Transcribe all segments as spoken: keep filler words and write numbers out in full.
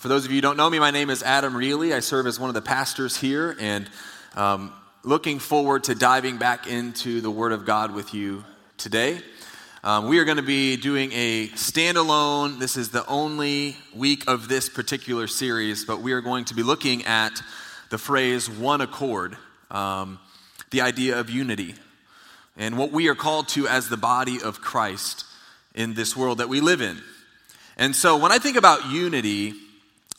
For those of you who don't know me, my name is Adam Reilly. I serve as one of the pastors here, and um, looking forward to diving back into the Word of God with you today. Um, we are going to be doing a standalone. This is the only week of this particular series, but we are going to be looking at the phrase one accord, um, the idea of unity, and what we are called to as the body of Christ in this world that we live in. And so when I think about unity,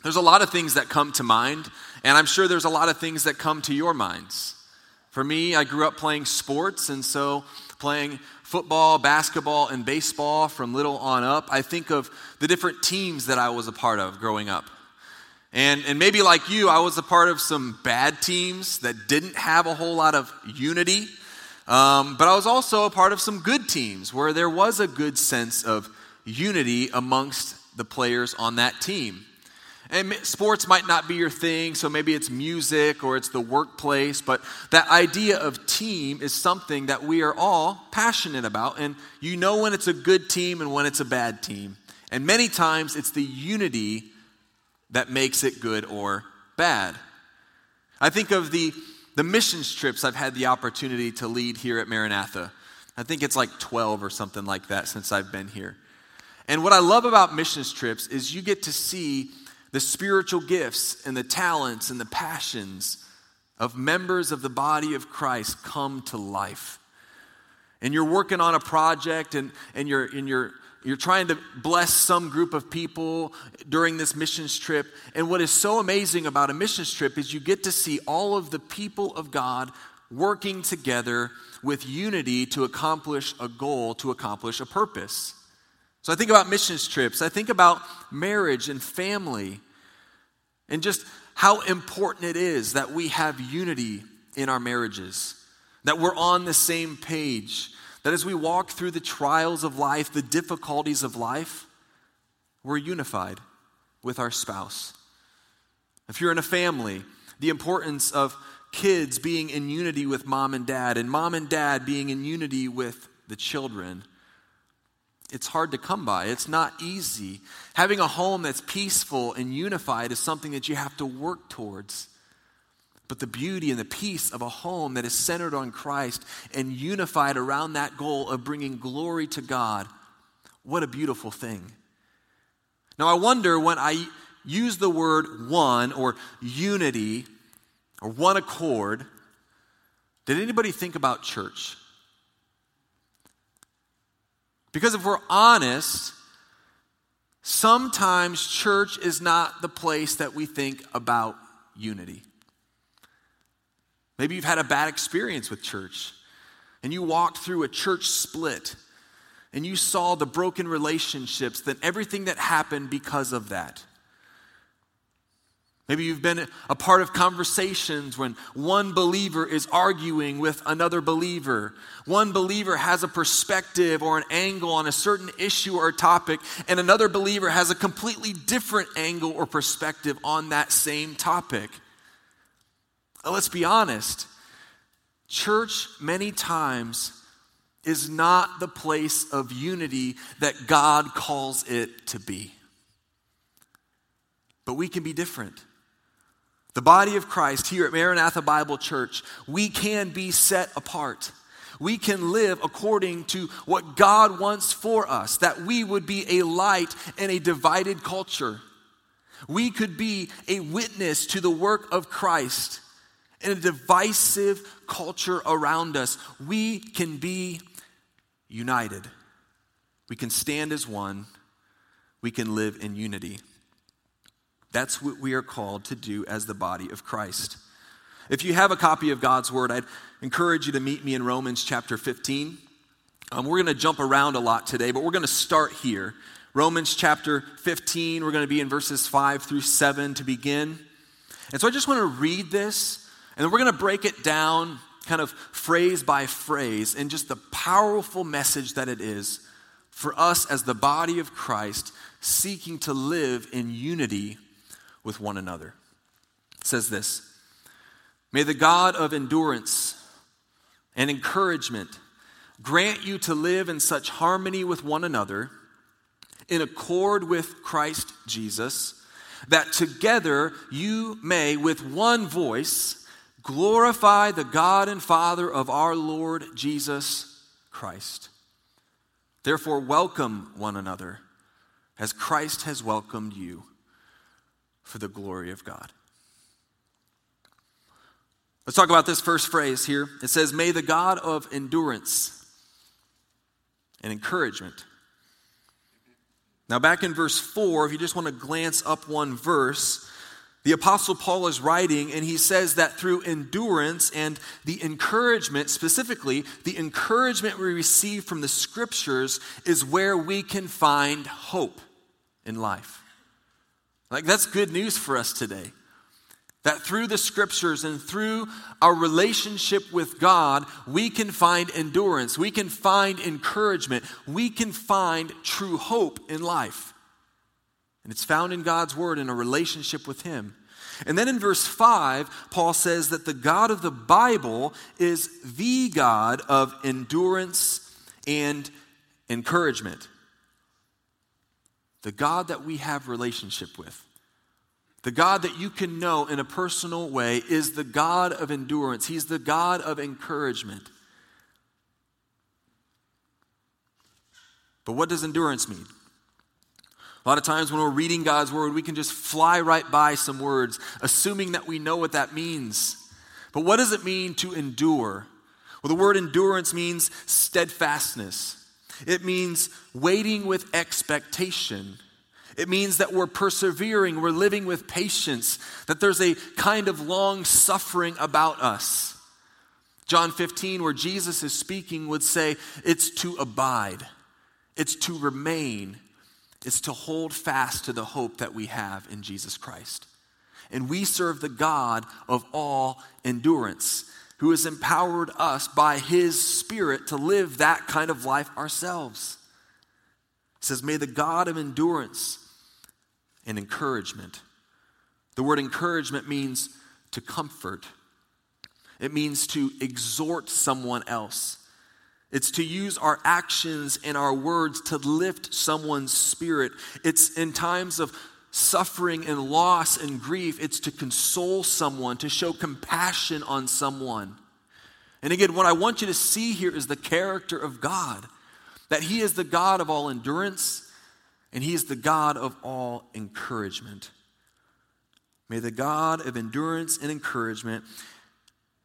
there's a lot of things that come to mind, and I'm sure there's a lot of things that come to your minds. For me, I grew up playing sports, and so playing football, basketball, and baseball from little on up, I think of the different teams that I was a part of growing up. And and maybe like you, I was a part of some bad teams that didn't have a whole lot of unity, um, but I was also a part of some good teams where there was a good sense of unity amongst the players on that team. And sports might not be your thing, so maybe it's music or it's the workplace, but that idea of team is something that we are all passionate about, and you know when it's a good team and when it's a bad team. And many times it's the unity that makes it good or bad. I think of the, the missions trips I've had the opportunity to lead here at Maranatha. I think it's like twelve or something like that since I've been here. And what I love about missions trips is you get to see the spiritual gifts and the talents and the passions of members of the body of Christ come to life. And you're working on a project, and, and you're in your You're trying to bless some group of people during this missions trip. And what is so amazing about a missions trip is you get to see all of the people of God working together with unity to accomplish a goal, to accomplish a purpose. So I think about missions trips. I think about marriage and family and just how important it is that we have unity in our marriages, that we're on the same page, that as we walk through the trials of life, the difficulties of life, we're unified with our spouse. If you're in a family, the importance of kids being in unity with mom and dad, and mom and dad being in unity with the children, it's hard to come by. It's not easy. Having a home that's peaceful and unified is something that you have to work towards. But the beauty and the peace of a home that is centered on Christ and unified around that goal of bringing glory to God, what a beautiful thing. Now I wonder, when I use the word one or unity or one accord, did anybody think about church? Because if we're honest, sometimes church is not the place that we think about unity. Maybe you've had a bad experience with church, and you walked through a church split, and you saw the broken relationships, then everything that happened because of that. Maybe you've been a part of conversations when one believer is arguing with another believer. One believer has a perspective or an angle on a certain issue or topic, and another believer has a completely different angle or perspective on that same topic. Let's be honest, church many times is not the place of unity that God calls it to be. But we can be different. The body of Christ here at Maranatha Bible Church, we can be set apart. We can live according to what God wants for us, that we would be a light in a divided culture. We could be a witness to the work of Christ in a divisive culture around us. We can be united. We can stand as one. We can live in unity. That's what we are called to do as the body of Christ. If you have a copy of God's Word, I'd encourage you to meet me in Romans chapter fifteen. Um, we're going to jump around a lot today, but we're going to start here. Romans chapter fifteen, we're going to be in verses five through seven to begin. And so I just want to read this. And then we're going to break it down kind of phrase by phrase and just the powerful message that it is for us as the body of Christ seeking to live in unity with one another. It says this: "May the God of endurance and encouragement grant you to live in such harmony with one another, in accord with Christ Jesus, that together you may with one voice glorify the God and Father of our Lord Jesus Christ. Therefore, welcome one another as Christ has welcomed you for the glory of God. Let's talk about this first phrase here. It says, may the God of endurance and encouragement. Now back in verse four, if you just want to glance up one verse, the Apostle Paul is writing and he says that through endurance and the encouragement, specifically the encouragement we receive from the scriptures, is where we can find hope in life. Like, that's good news for us today. That through the scriptures and through our relationship with God, we can find endurance, we can find encouragement, we can find true hope in life. And it's found in God's word in a relationship with him. And then in verse five, Paul says that the God of the Bible is the God of endurance and encouragement. The God that we have relationship with. The God that you can know in a personal way is the God of endurance. He's the God of encouragement. But what does endurance mean? A lot of times when we're reading God's word, we can just fly right by some words, assuming that we know what that means. But what does it mean to endure? Well, the word endurance means steadfastness. It means waiting with expectation. It means that we're persevering, we're living with patience, that there's a kind of long suffering about us. John fifteen, where Jesus is speaking, would say it's to abide, it's to remain, it's to hold fast to the hope that we have in Jesus Christ. And we serve the God of all endurance, who has empowered us by his Spirit to live that kind of life ourselves. It says, may the God of endurance and encouragement. The word encouragement means to comfort. It means to exhort someone else. It's to use our actions and our words to lift someone's spirit. It's in times of suffering and loss and grief, it's to console someone, to show compassion on someone. And again, what I want you to see here is the character of God, that he is the God of all endurance, and he is the God of all encouragement. May the God of endurance and encouragement,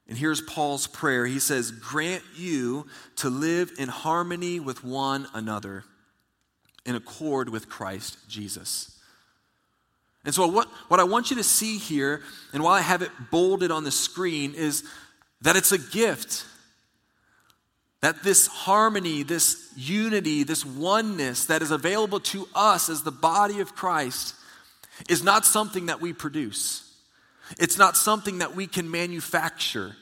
and here's Paul's prayer. He says, grant you to live in harmony with one another, in accord with Christ Jesus. And so what, what I want you to see here, and why I have it bolded on the screen, is that it's a gift. That this harmony, this unity, this oneness that is available to us as the body of Christ is not something that we produce. It's not something that we can manufacture.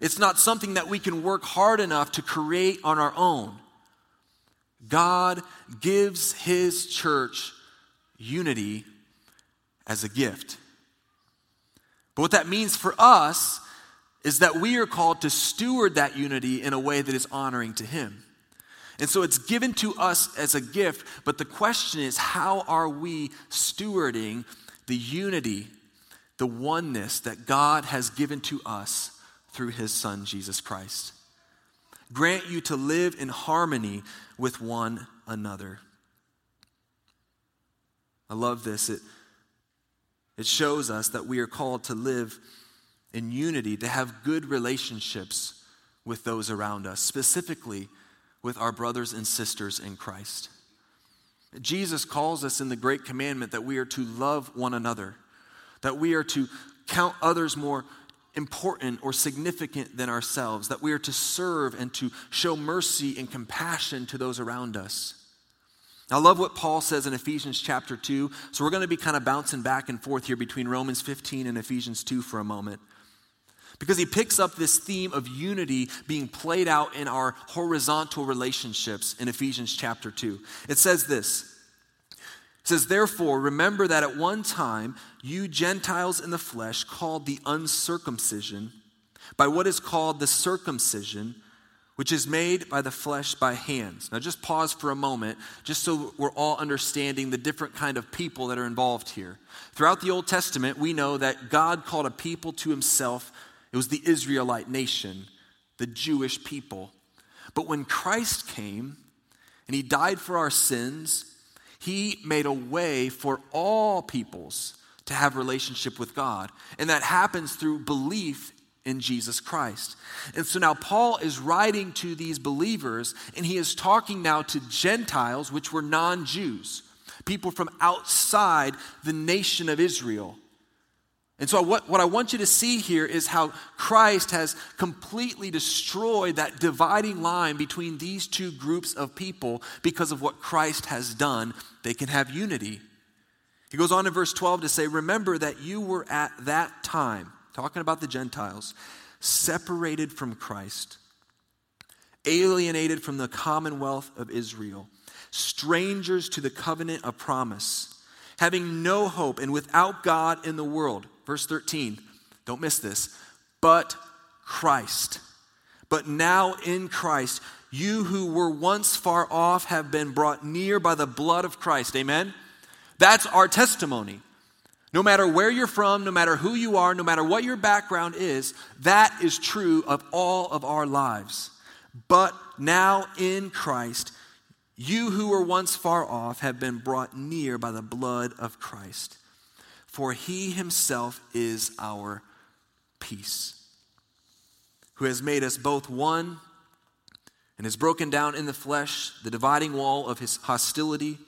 It's not something that we can work hard enough to create on our own. God gives his church unity as a gift. But what that means for us is that we are called to steward that unity in a way that is honoring to him. And so it's given to us as a gift, but the question is, how are we stewarding the unity, the oneness that God has given to us through his Son, Jesus Christ? Grant you to live in harmony with one another. I love this. It, it shows us that we are called to live in unity, to have good relationships with those around us, specifically with our brothers and sisters in Christ. Jesus calls us in the Great Commandment that we are to love one another, that we are to count others more important or significant than ourselves, that we are to serve and to show mercy and compassion to those around us. I love what Paul says in Ephesians chapter two, so we're going to be kind of bouncing back and forth here between Romans fifteen and Ephesians two for a moment, because he picks up this theme of unity being played out in our horizontal relationships in Ephesians chapter two. It says this. It says, therefore, remember that at one time you Gentiles in the flesh, called the uncircumcision, by what is called the circumcision, which is made by the flesh by hands. Now just pause for a moment, just so we're all understanding the different kind of people that are involved here. Throughout the Old Testament, we know that God called a people to himself. It was the Israelite nation, the Jewish people. But when Christ came and he died for our sins, he made a way for all peoples to have relationship with God. And that happens through belief in Jesus Christ. And so now Paul is writing to these believers, and he is talking now to Gentiles, which were non-Jews, people from outside the nation of Israel. And so what, what I want you to see here is how Christ has completely destroyed that dividing line between these two groups of people. Because of what Christ has done, they can have unity. He goes on in verse twelve to say, remember that you were at that time, talking about the Gentiles, separated from Christ, alienated from the commonwealth of Israel, strangers to the covenant of promise, having no hope and without God in the world. Verse thirteen, don't miss this. But Christ, but now in Christ, you who were once far off have been brought near by the blood of Christ. Amen? That's our testimony. No matter where you're from, no matter who you are, no matter what your background is, that is true of all of our lives. But now in Christ, you who were once far off have been brought near by the blood of Christ. For he himself is our peace, who has made us both one and has broken down in the flesh the dividing wall of his hostility,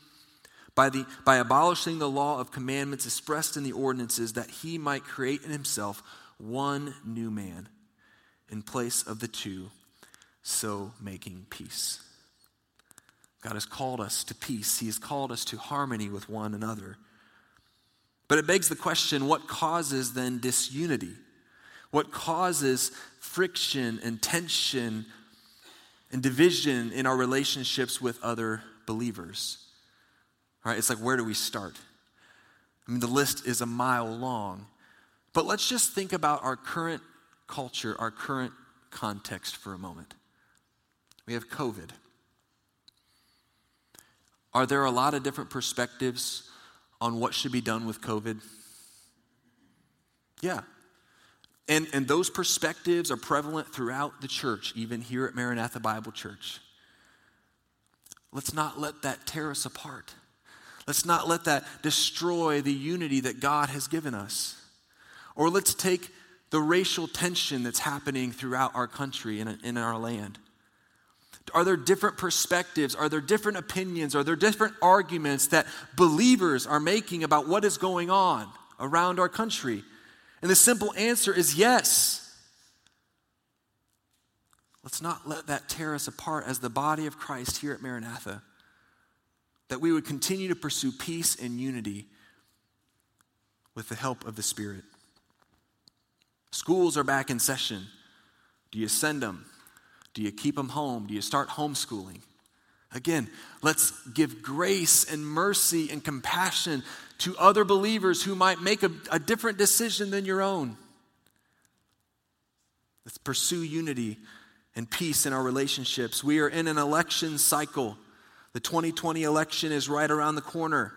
By, the, by abolishing the law of commandments expressed in the ordinances, that he might create in himself one new man in place of the two, so making peace. God has called us to peace. He has called us to harmony with one another. But it begs the question, what causes then disunity? What causes friction and tension and division in our relationships with other believers? All right, it's like, where do we start? I mean, the list is a mile long. But let's just think about our current culture, our current context for a moment. We have COVID. Are there a lot of different perspectives on what should be done with COVID? Yeah. And, and those perspectives are prevalent throughout the church, even here at Maranatha Bible Church. Let's not let that tear us apart. Let's not let that destroy the unity that God has given us. Or let's take the racial tension that's happening throughout our country and in our land. Are there different perspectives? Are there different opinions? Are there different arguments that believers are making about what is going on around our country? And the simple answer is yes. Let's not let that tear us apart as the body of Christ here at Maranatha. That we would continue to pursue peace and unity with the help of the Spirit. Schools are back in session. Do you send them? Do you keep them home? Do you start homeschooling? Again, let's give grace and mercy and compassion to other believers who might make a, a different decision than your own. Let's pursue unity and peace in our relationships. We are in an election cycle. The twenty twenty election is right around the corner.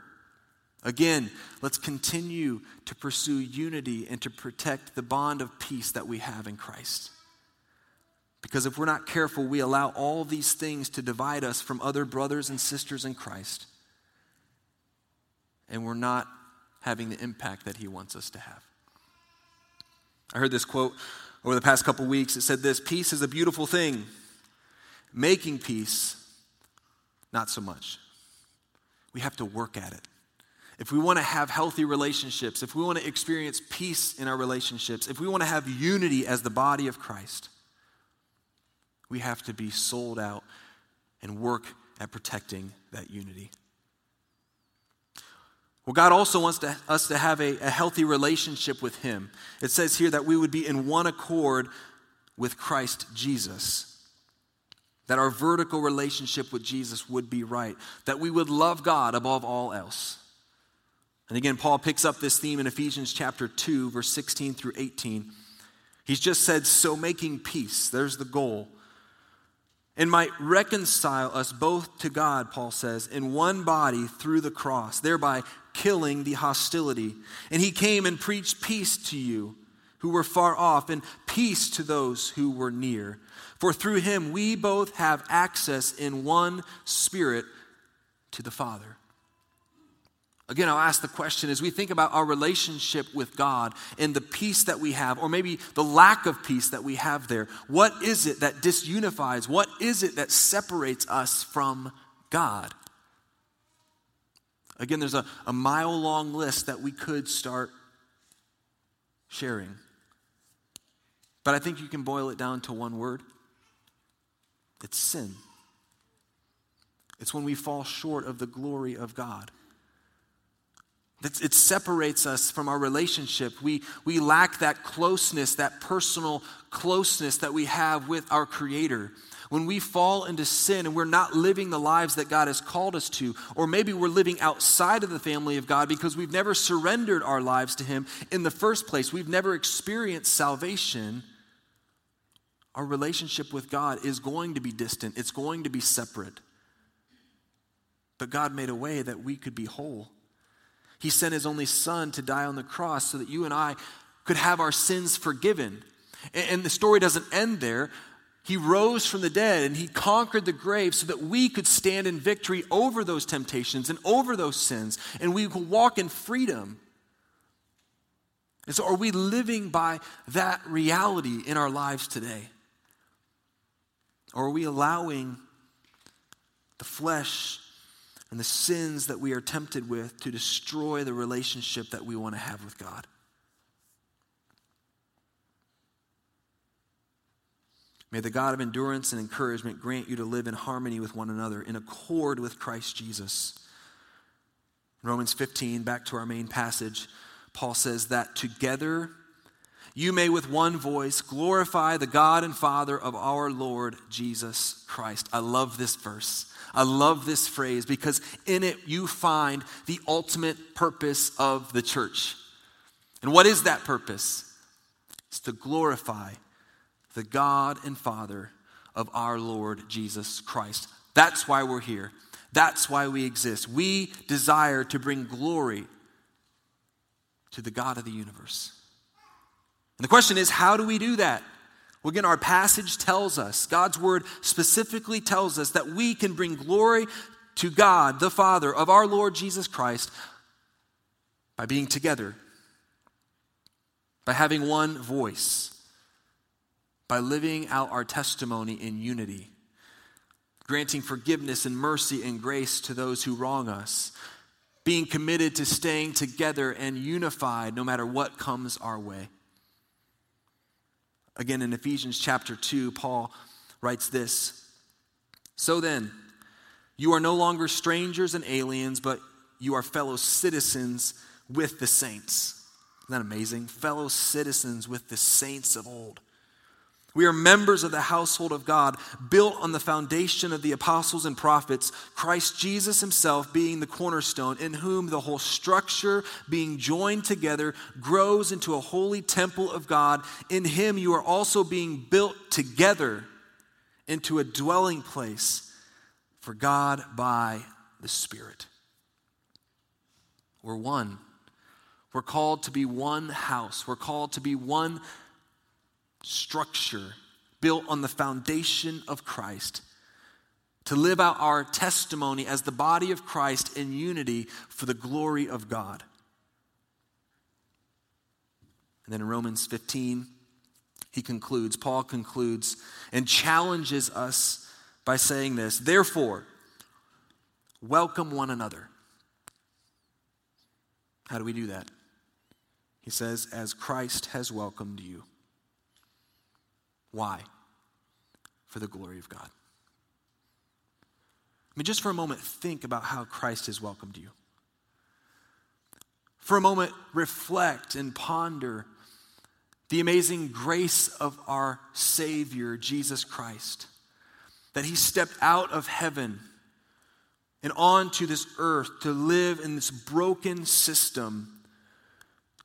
Again, let's continue to pursue unity and to protect the bond of peace that we have in Christ. Because if we're not careful, we allow all these things to divide us from other brothers and sisters in Christ. And we're not having the impact that he wants us to have. I heard this quote over the past couple weeks. It said this, peace is a beautiful thing. Making peace, not so much. We have to work at it. If we want to have healthy relationships, if we want to experience peace in our relationships, if we want to have unity as the body of Christ, we have to be sold out and work at protecting that unity. Well, God also wants to, us to have a, a healthy relationship with him. It says here that we would be in one accord with Christ Jesus. That our vertical relationship with Jesus would be right. That we would love God above all else. And again, Paul picks up this theme in Ephesians chapter two, verse sixteen through eighteen. He's just said, so making peace. There's the goal. and might reconcile us both to God, Paul says, in one body through the cross, thereby killing the hostility. And he came and preached peace to you who were far off and peace to those who were near. For through him we both have access in one spirit to the Father. Again, I'll ask the question, as we think about our relationship with God and the peace that we have, or maybe the lack of peace that we have there, what is it that disunifies? What is it that separates us from God? Again, there's a, a mile-long list that we could start sharing. But I think you can boil it down to one word. It's sin. It's when we fall short of the glory of God. It separates us from our relationship. We, we lack that closeness, that personal closeness that we have with our Creator. When we fall into sin and we're not living the lives that God has called us to, or maybe we're living outside of the family of God because we've never surrendered our lives to Him in the first place, we've never experienced salvation, our relationship with God is going to be distant. It's going to be separate. But God made a way that we could be whole. He sent His only Son to die on the cross so that you and I could have our sins forgiven. And the story doesn't end there. He rose from the dead and He conquered the grave so that we could stand in victory over those temptations and over those sins, and we could walk in freedom. And so are we living by that reality in our lives today? Or are we allowing the flesh and the sins that we are tempted with to destroy the relationship that we want to have with God? May the God of endurance and encouragement grant you to live in harmony with one another, in accord with Christ Jesus. In Romans fifteen, back to our main passage, Paul says that together you may with one voice glorify the God and Father of our Lord Jesus Christ. I love this verse. I love this phrase because in it you find the ultimate purpose of the church. And what is that purpose? It's to glorify the God and Father of our Lord Jesus Christ. That's why we're here. That's why we exist. We desire to bring glory to the God of the universe. And the question is, how do we do that? Well, again, our passage tells us, God's word specifically tells us that we can bring glory to God, the Father of our Lord Jesus Christ, by being together, by having one voice, by living out our testimony in unity, granting forgiveness and mercy and grace to those who wrong us, being committed to staying together and unified no matter what comes our way. Again, in Ephesians chapter two, Paul writes this: "So then, you are no longer strangers and aliens, but you are fellow citizens with the saints." Isn't that amazing? Fellow citizens with the saints of old. We are members of the household of God, built on the foundation of the apostles and prophets, Christ Jesus himself being the cornerstone, in whom the whole structure, being joined together, grows into a holy temple of God. In him you are also being built together into a dwelling place for God by the Spirit. We're one. We're called to be one house. We're called to be one structure built on the foundation of Christ, to live out our testimony as the body of Christ in unity for the glory of God. And then in Romans fifteen, he concludes, Paul concludes and challenges us by saying this: "Therefore, welcome one another." How do we do that? He says, "As Christ has welcomed you." Why? For the glory of God. I mean, just for a moment, think about how Christ has welcomed you. For a moment, reflect and ponder the amazing grace of our Savior, Jesus Christ, that he stepped out of heaven and onto this earth to live in this broken system.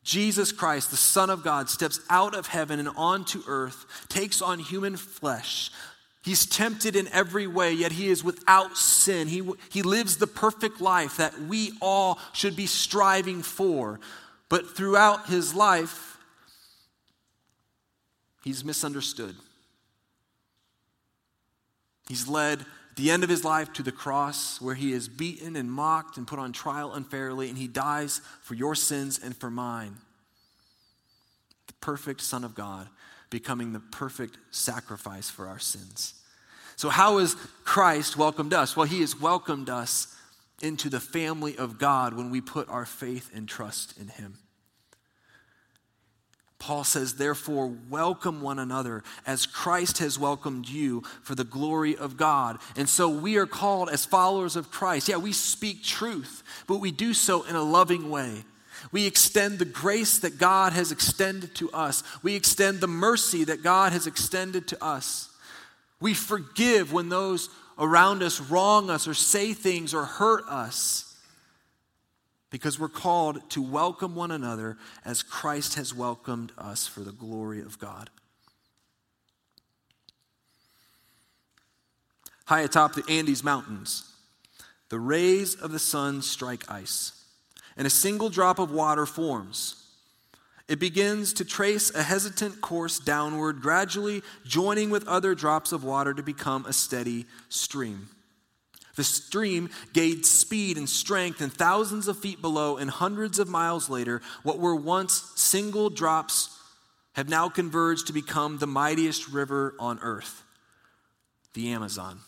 Jesus Christ, the Son of God, steps out of heaven and onto earth, takes on human flesh, He's tempted in every way, yet he is without sin. He, he lives the perfect life that we all should be striving for. But throughout his life, he's misunderstood. He's led at the end of his life to the cross, where he is beaten and mocked and put on trial unfairly, and he dies for your sins and for mine. The perfect Son of God, becoming the perfect sacrifice for our sins. So how has Christ welcomed us? Well, he has welcomed us into the family of God when we put our faith and trust in him. Paul says, therefore, welcome one another as Christ has welcomed you for the glory of God. And so we are called as followers of Christ. Yeah, we speak truth, but we do so in a loving way. We extend the grace that God has extended to us. We extend the mercy that God has extended to us. We forgive when those around us wrong us or say things or hurt us, because we're called to welcome one another as Christ has welcomed us for the glory of God. High atop the Andes Mountains, the rays of the sun strike ice, and a single drop of water forms. It begins to trace a hesitant course downward, gradually joining with other drops of water to become a steady stream. The stream gained speed and strength, and thousands of feet below and hundreds of miles later, what were once single drops have now converged to become the mightiest river on earth, the Amazon.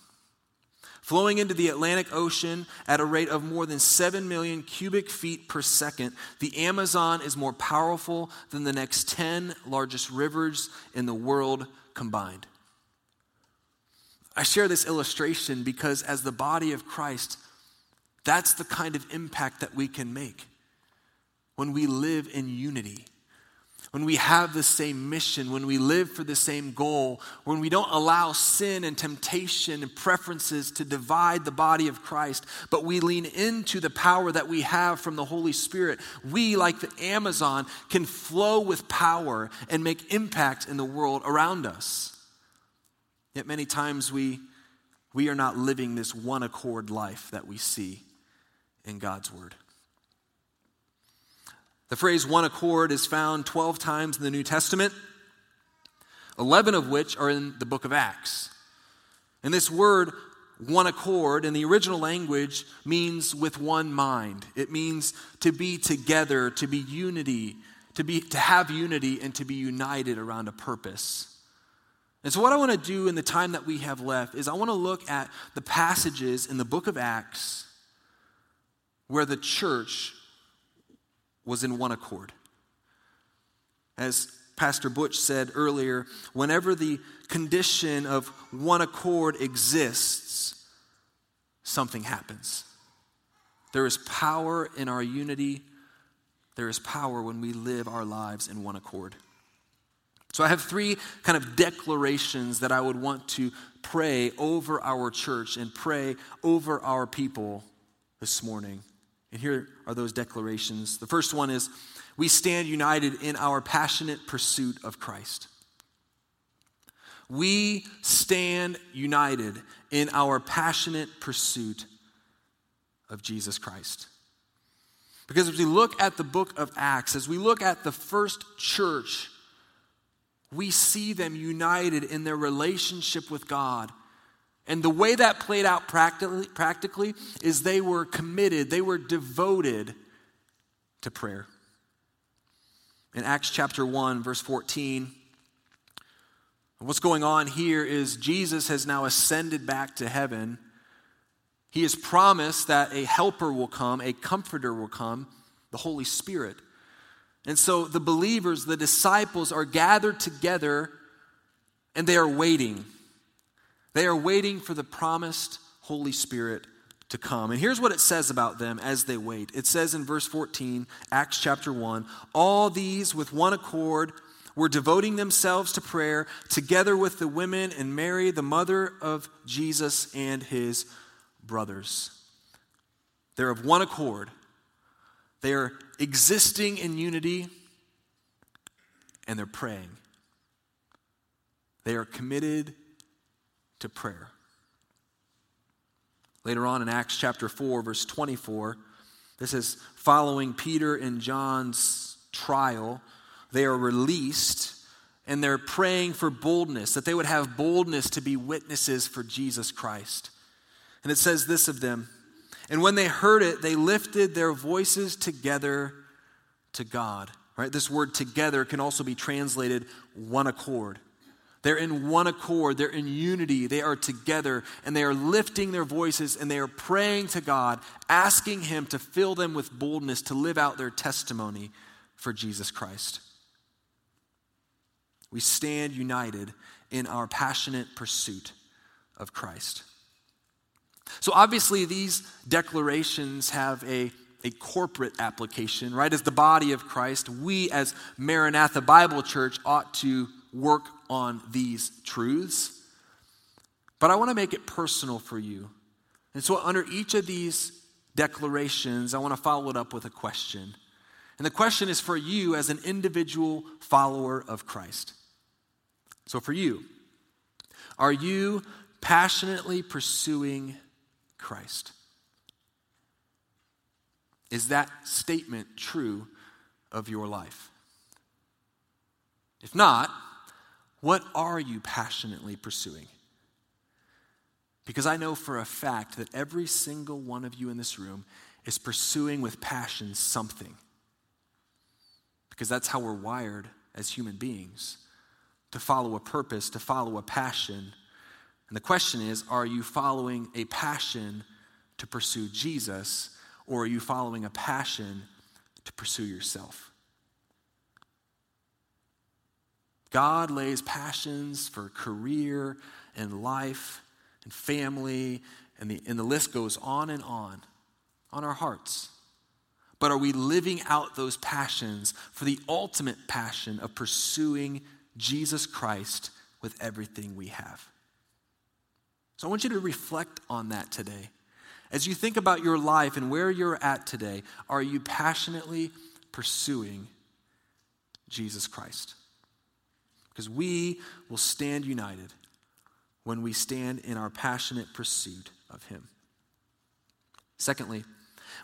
Flowing into the Atlantic Ocean at a rate of more than seven million cubic feet per second, the Amazon is more powerful than the next ten largest rivers in the world combined. I share this illustration because as the body of Christ, that's the kind of impact that we can make when we live in unity, when we have the same mission, when we live for the same goal, when we don't allow sin and temptation and preferences to divide the body of Christ, but we lean into the power that we have from the Holy Spirit. We, like the Amazon, can flow with power and make impact in the world around us. Yet many times we, we are not living this one accord life that we see in God's word. The phrase one accord is found twelve times in the New Testament, eleven of which are in the book of Acts. And this word one accord in the original language means with one mind. It means to be together, to be unity, to be to have unity and to be united around a purpose. And so what I want to do in the time that we have left is I want to look at the passages in the book of Acts where the church was in one accord. As Pastor Butch said earlier, whenever the condition of one accord exists, something happens. There is power in our unity. There is power when we live our lives in one accord. So I have three kind of declarations that I would want to pray over our church and pray over our people this morning. And here are those declarations. The first one is, we stand united in our passionate pursuit of Christ. We stand united in our passionate pursuit of Jesus Christ. Because as we look at the book of Acts, as we look at the first church, we see them united in their relationship with God. And the way that played out practically, practically is they were committed, they were devoted to prayer. In Acts chapter one, verse fourteen, what's going on here is Jesus has now ascended back to heaven. He has promised that a helper will come, a comforter will come, the Holy Spirit. And so the believers, the disciples, are gathered together and they are waiting. They are waiting for the promised Holy Spirit to come. And here's what it says about them as they wait. It says in verse fourteen, Acts chapter one, all these with one accord were devoting themselves to prayer together with the women and Mary, the mother of Jesus and his brothers. They're of one accord. They are existing in unity, and they're praying. They are committed to prayer. Later on in Acts chapter four, verse twenty-four, this is following Peter and John's trial. They are released and they're praying for boldness, that they would have boldness to be witnesses for Jesus Christ. And it says this of them, and when they heard it, they lifted their voices together to God. Right? This word together can also be translated one accord. They're in one accord. They're in unity. They are together, and they are lifting their voices, and they are praying to God, asking Him to fill them with boldness to live out their testimony for Jesus Christ. We stand united in our passionate pursuit of Christ. So obviously these declarations have a, a corporate application, right? As the body of Christ, we as Maranatha Bible Church ought to work on these truths. But I want to make it personal for you. And so under each of these declarations, I want to follow it up with a question. And the question is for you as an individual follower of Christ. So for you, are you passionately pursuing Christ? Is that statement true of your life? If not, what are you passionately pursuing? Because I know for a fact that every single one of you in this room is pursuing with passion something. Because that's how we're wired as human beings, to follow a purpose, to follow a passion. And the question is, are you following a passion to pursue Jesus, or are you following a passion to pursue yourself? God lays passions for career and life and family, and the, and the list goes on and on, on our hearts. But are we living out those passions for the ultimate passion of pursuing Jesus Christ with everything we have? So I want you to reflect on that today. As you think about your life and where you're at today, are you passionately pursuing Jesus Christ? Because we will stand united when we stand in our passionate pursuit of Him. Secondly,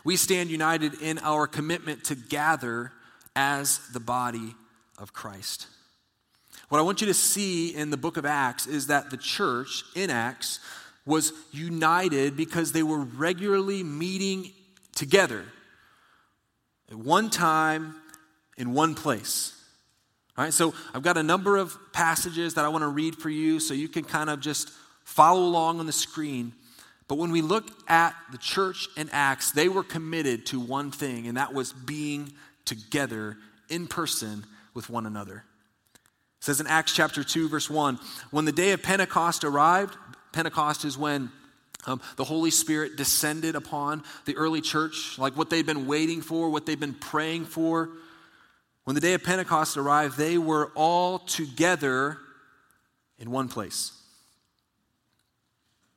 we stand united in our commitment to gather as the body of Christ. What I want you to see in the book of Acts is that the church in Acts was united because they were regularly meeting together at one time in one place. All right, so I've got a number of passages that I want to read for you so you can kind of just follow along on the screen. But when we look at the church in Acts, they were committed to one thing, and that was being together in person with one another. It says in Acts chapter two, verse one, when the day of Pentecost arrived, Pentecost is when um, the Holy Spirit descended upon the early church, like what they'd been waiting for, what they'd been praying for. When the day of Pentecost arrived, they were all together in one place.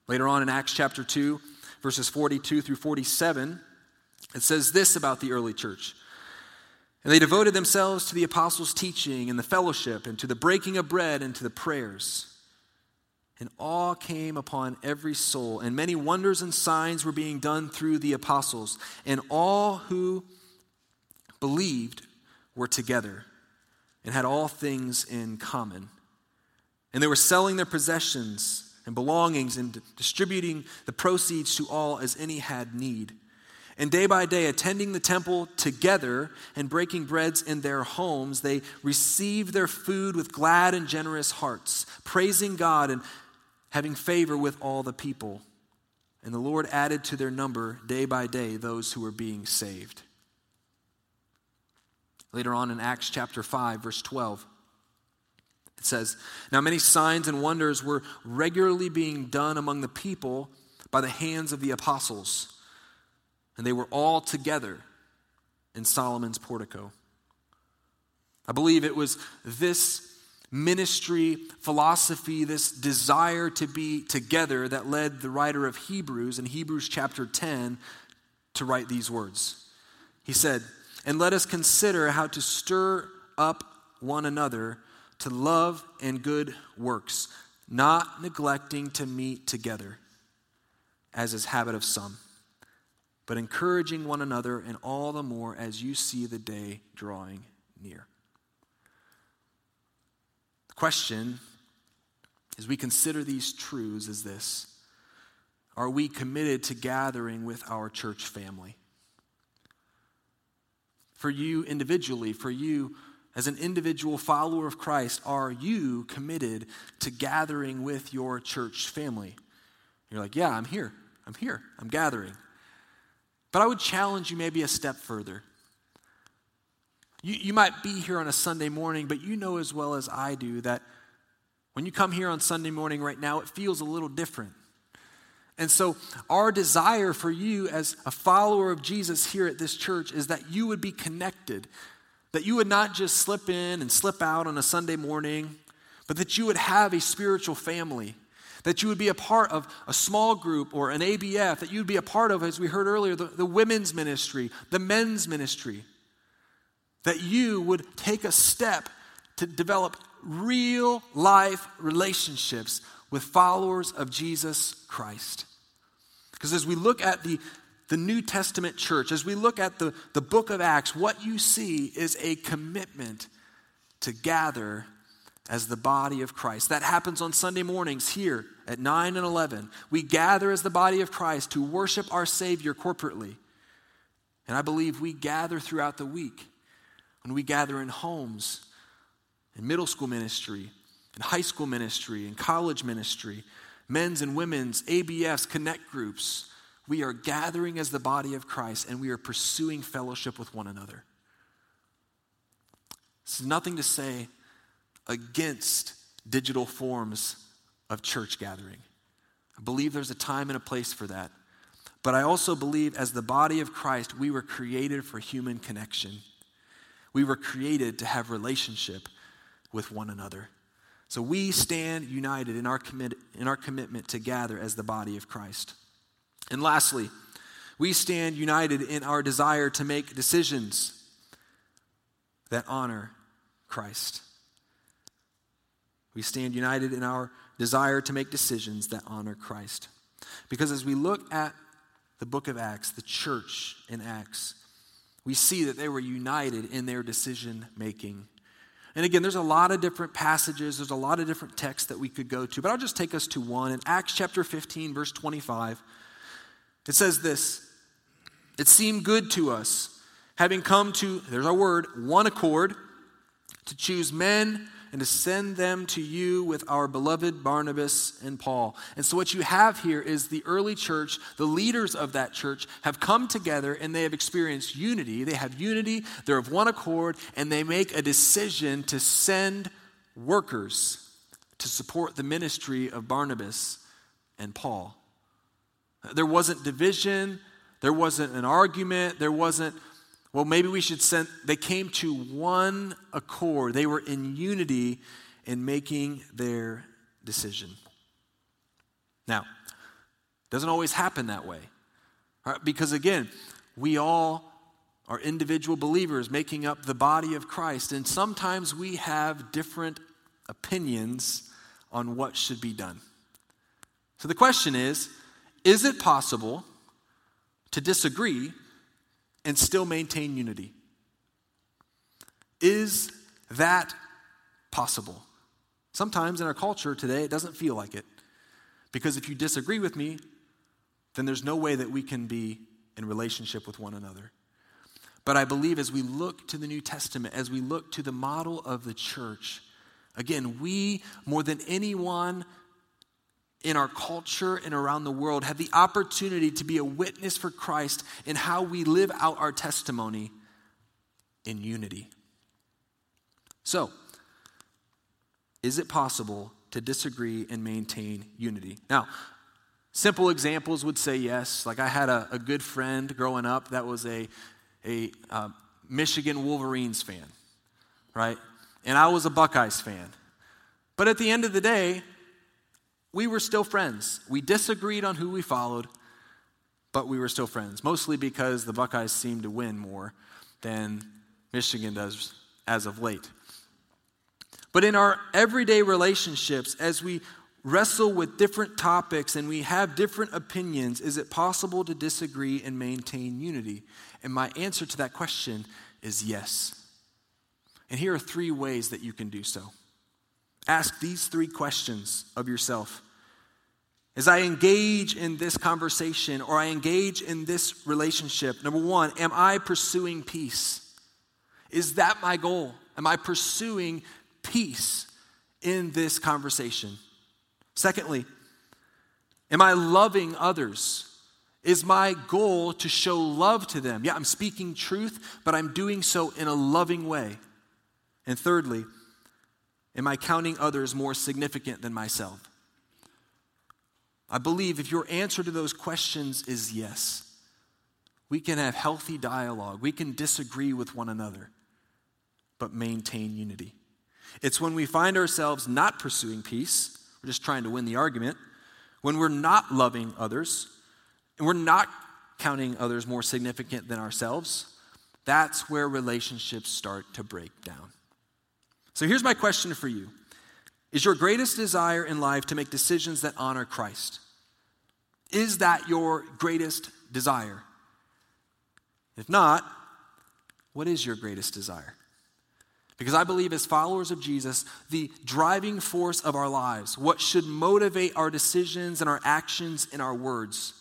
Later on in Acts chapter two, verses forty-two through forty-seven, it says this about the early church. And they devoted themselves to the apostles' teaching and the fellowship and to the breaking of bread and to the prayers. And awe came upon every soul, and many wonders and signs were being done through the apostles. And all who believed were together and had all things in common. And they were selling their possessions and belongings and distributing the proceeds to all as any had need. And day by day, attending the temple together and breaking breads in their homes, they received their food with glad and generous hearts, praising God and having favor with all the people. And the Lord added to their number day by day those who were being saved. Later on in Acts chapter five, verse twelve, it says, now many signs and wonders were regularly being done among the people by the hands of the apostles. And they were all together in Solomon's portico. I believe it was this ministry philosophy, this desire to be together, that led the writer of Hebrews in Hebrews chapter ten to write these words. He said, and let us consider how to stir up one another to love and good works, not neglecting to meet together, as is habit of some, but encouraging one another, and all the more as you see the day drawing near. The question, as we consider these truths, is this: are we committed to gathering with our church family? For you individually, for you as an individual follower of Christ, are you committed to gathering with your church family? You're like, yeah, I'm here. I'm here. I'm gathering. But I would challenge you maybe a step further. You, you might be here on a Sunday morning, but you know as well as I do that when you come here on Sunday morning right now, it feels a little different. And so our desire for you as a follower of Jesus here at this church is that you would be connected, that you would not just slip in and slip out on a Sunday morning, but that you would have a spiritual family, that you would be a part of a small group or an A B F, that you would be a part of, as we heard earlier, the, the women's ministry, the men's ministry, that you would take a step to develop real life relationships with followers of Jesus Christ. Because as we look at the The New Testament church, as we look at the, the book of Acts, what you see is a commitment to gather as the body of Christ. That happens on Sunday mornings here at nine and eleven. We gather as the body of Christ to worship our Savior corporately. And I believe we gather throughout the week when we gather in homes, in middle school ministry, in high school ministry, in college ministry, men's and women's, A B Fs, connect groups. We are gathering as the body of Christ, and we are pursuing fellowship with one another. This is nothing to say against digital forms of church gathering. I believe there's a time and a place for that. But I also believe as the body of Christ, we were created for human connection. We were created to have relationship with one another. So we stand united in our commit, in our commitment to gather as the body of Christ. And lastly, we stand united in our desire to make decisions that honor Christ. We stand united in our desire to make decisions that honor Christ. Because as we look at the book of Acts, the church in Acts, we see that they were united in their decision-making. And again, there's a lot of different passages, there's a lot of different texts that we could go to, but I'll just take us to one. In Acts chapter fifteen, verse twenty-five, it says this: "It seemed good to us, having come to," there's our word, "one accord, to choose men and to send them to you with our beloved Barnabas and Paul." And so what you have here is the early church, the leaders of that church have come together and they have experienced unity. They have unity, they're of one accord, and they make a decision to send workers to support the ministry of Barnabas and Paul. There wasn't division, there wasn't an argument, there wasn't, well, maybe we should send, they came to one accord. They were in unity in making their decision. Now, it doesn't always happen that way, right? Because again, we all are individual believers making up the body of Christ, and sometimes we have different opinions on what should be done. So the question is, is it possible to disagree and still maintain unity? Is that possible? Sometimes in our culture today, it doesn't feel like it. Because if you disagree with me, then there's no way that we can be in relationship with one another. But I believe as we look to the New Testament, as we look to the model of the church, again, we more than anyone in our culture and around the world have the opportunity to be a witness for Christ in how we live out our testimony in unity. So, is it possible to disagree and maintain unity? Now, simple examples would say yes. Like I had a, a good friend growing up that was a, a uh, Michigan Wolverines fan, right? And I was a Buckeyes fan. But at the end of the day, we were still friends. We disagreed on who we followed, but we were still friends, mostly because the Buckeyes seem to win more than Michigan does as of late. But in our everyday relationships, as we wrestle with different topics and we have different opinions, is it possible to disagree and maintain unity? And my answer to that question is yes. And here are three ways that you can do so. Ask these three questions of yourself. As I engage in this conversation or I engage in this relationship, number one, am I pursuing peace? Is that my goal? Am I pursuing peace in this conversation? Secondly, am I loving others? Is my goal to show love to them? Yeah, I'm speaking truth, but I'm doing so in a loving way. And thirdly, am I counting others more significant than myself? I believe if your answer to those questions is yes, we can have healthy dialogue. We can disagree with one another, but maintain unity. It's when we find ourselves not pursuing peace, we're just trying to win the argument, when we're not loving others, and we're not counting others more significant than ourselves, that's where relationships start to break down. So here's my question for you. Is your greatest desire in life to make decisions that honor Christ? Is that your greatest desire? If not, what is your greatest desire? Because I believe as followers of Jesus, the driving force of our lives, what should motivate our decisions and our actions and our words,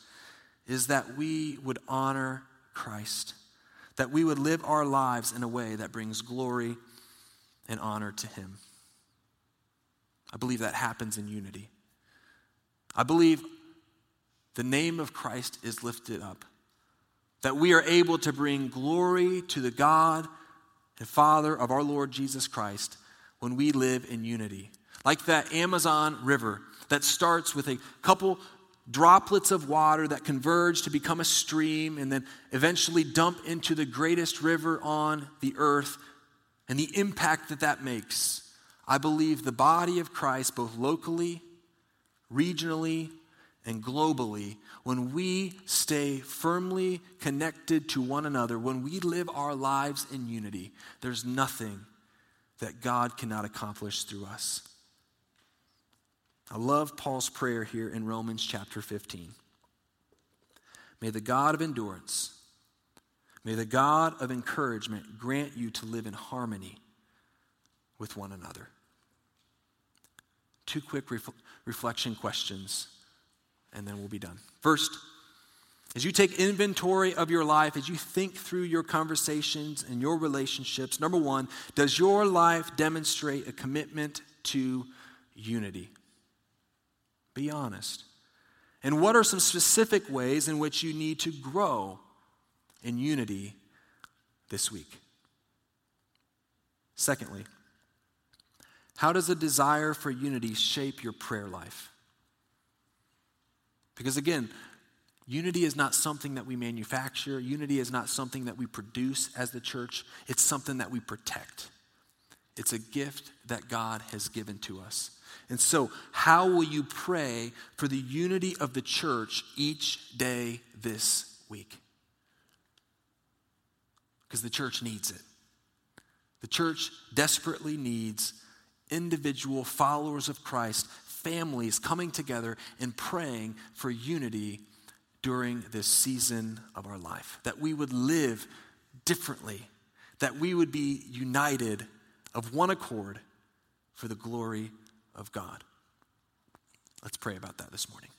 is that we would honor Christ, that we would live our lives in a way that brings glory and honor to him. I believe that happens in unity. I believe the name of Christ is lifted up, that we are able to bring glory to the God and Father of our Lord Jesus Christ when we live in unity. Like that Amazon river that starts with a couple droplets of water that converge to become a stream and then eventually dump into the greatest river on the earth, and the impact that that makes. I believe the body of Christ, both locally, regionally, and globally, when we stay firmly connected to one another, when we live our lives in unity, there's nothing that God cannot accomplish through us. I love Paul's prayer here in Romans chapter fifteen. May the God of endurance, may the God of encouragement grant you to live in harmony with one another. Two quick ref- reflection questions, and then we'll be done. First, as you take inventory of your life, as you think through your conversations and your relationships, number one, does your life demonstrate a commitment to unity? Be honest. And what are some specific ways in which you need to grow in unity this week? Secondly, how does a desire for unity shape your prayer life? Because again, unity is not something that we manufacture. Unity is not something that we produce as the church. It's something that we protect. It's a gift that God has given to us. And so, how will you pray for the unity of the church each day this week? Because the church needs it. The church desperately needs individual followers of Christ, families coming together and praying for unity during this season of our life. That we would live differently, that we would be united of one accord for the glory of God. Let's pray about that this morning.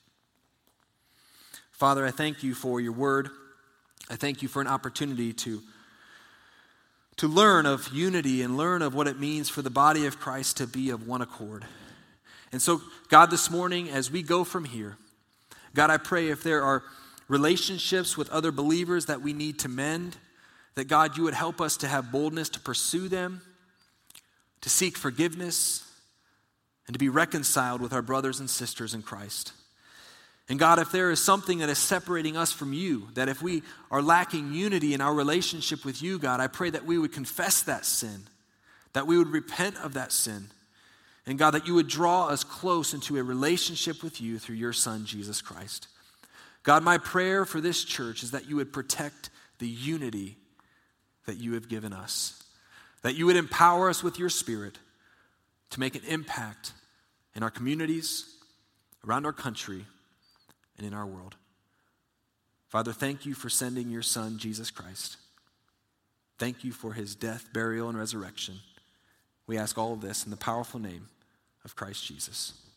Father, I thank you for your word. I thank you for an opportunity to to learn of unity and learn of what it means for the body of Christ to be of one accord. And so, God, this morning, as we go from here, God, I pray if there are relationships with other believers that we need to mend, that, God, you would help us to have boldness to pursue them, to seek forgiveness, and to be reconciled with our brothers and sisters in Christ. And God, if there is something that is separating us from you, that if we are lacking unity in our relationship with you, God, I pray that we would confess that sin, that we would repent of that sin. And God, that you would draw us close into a relationship with you through your Son, Jesus Christ. God, my prayer for this church is that you would protect the unity that you have given us, that you would empower us with your Spirit to make an impact in our communities, around our country and in our world. Father, thank you for sending your Son, Jesus Christ. Thank you for his death, burial, and resurrection. We ask all of this in the powerful name of Christ Jesus.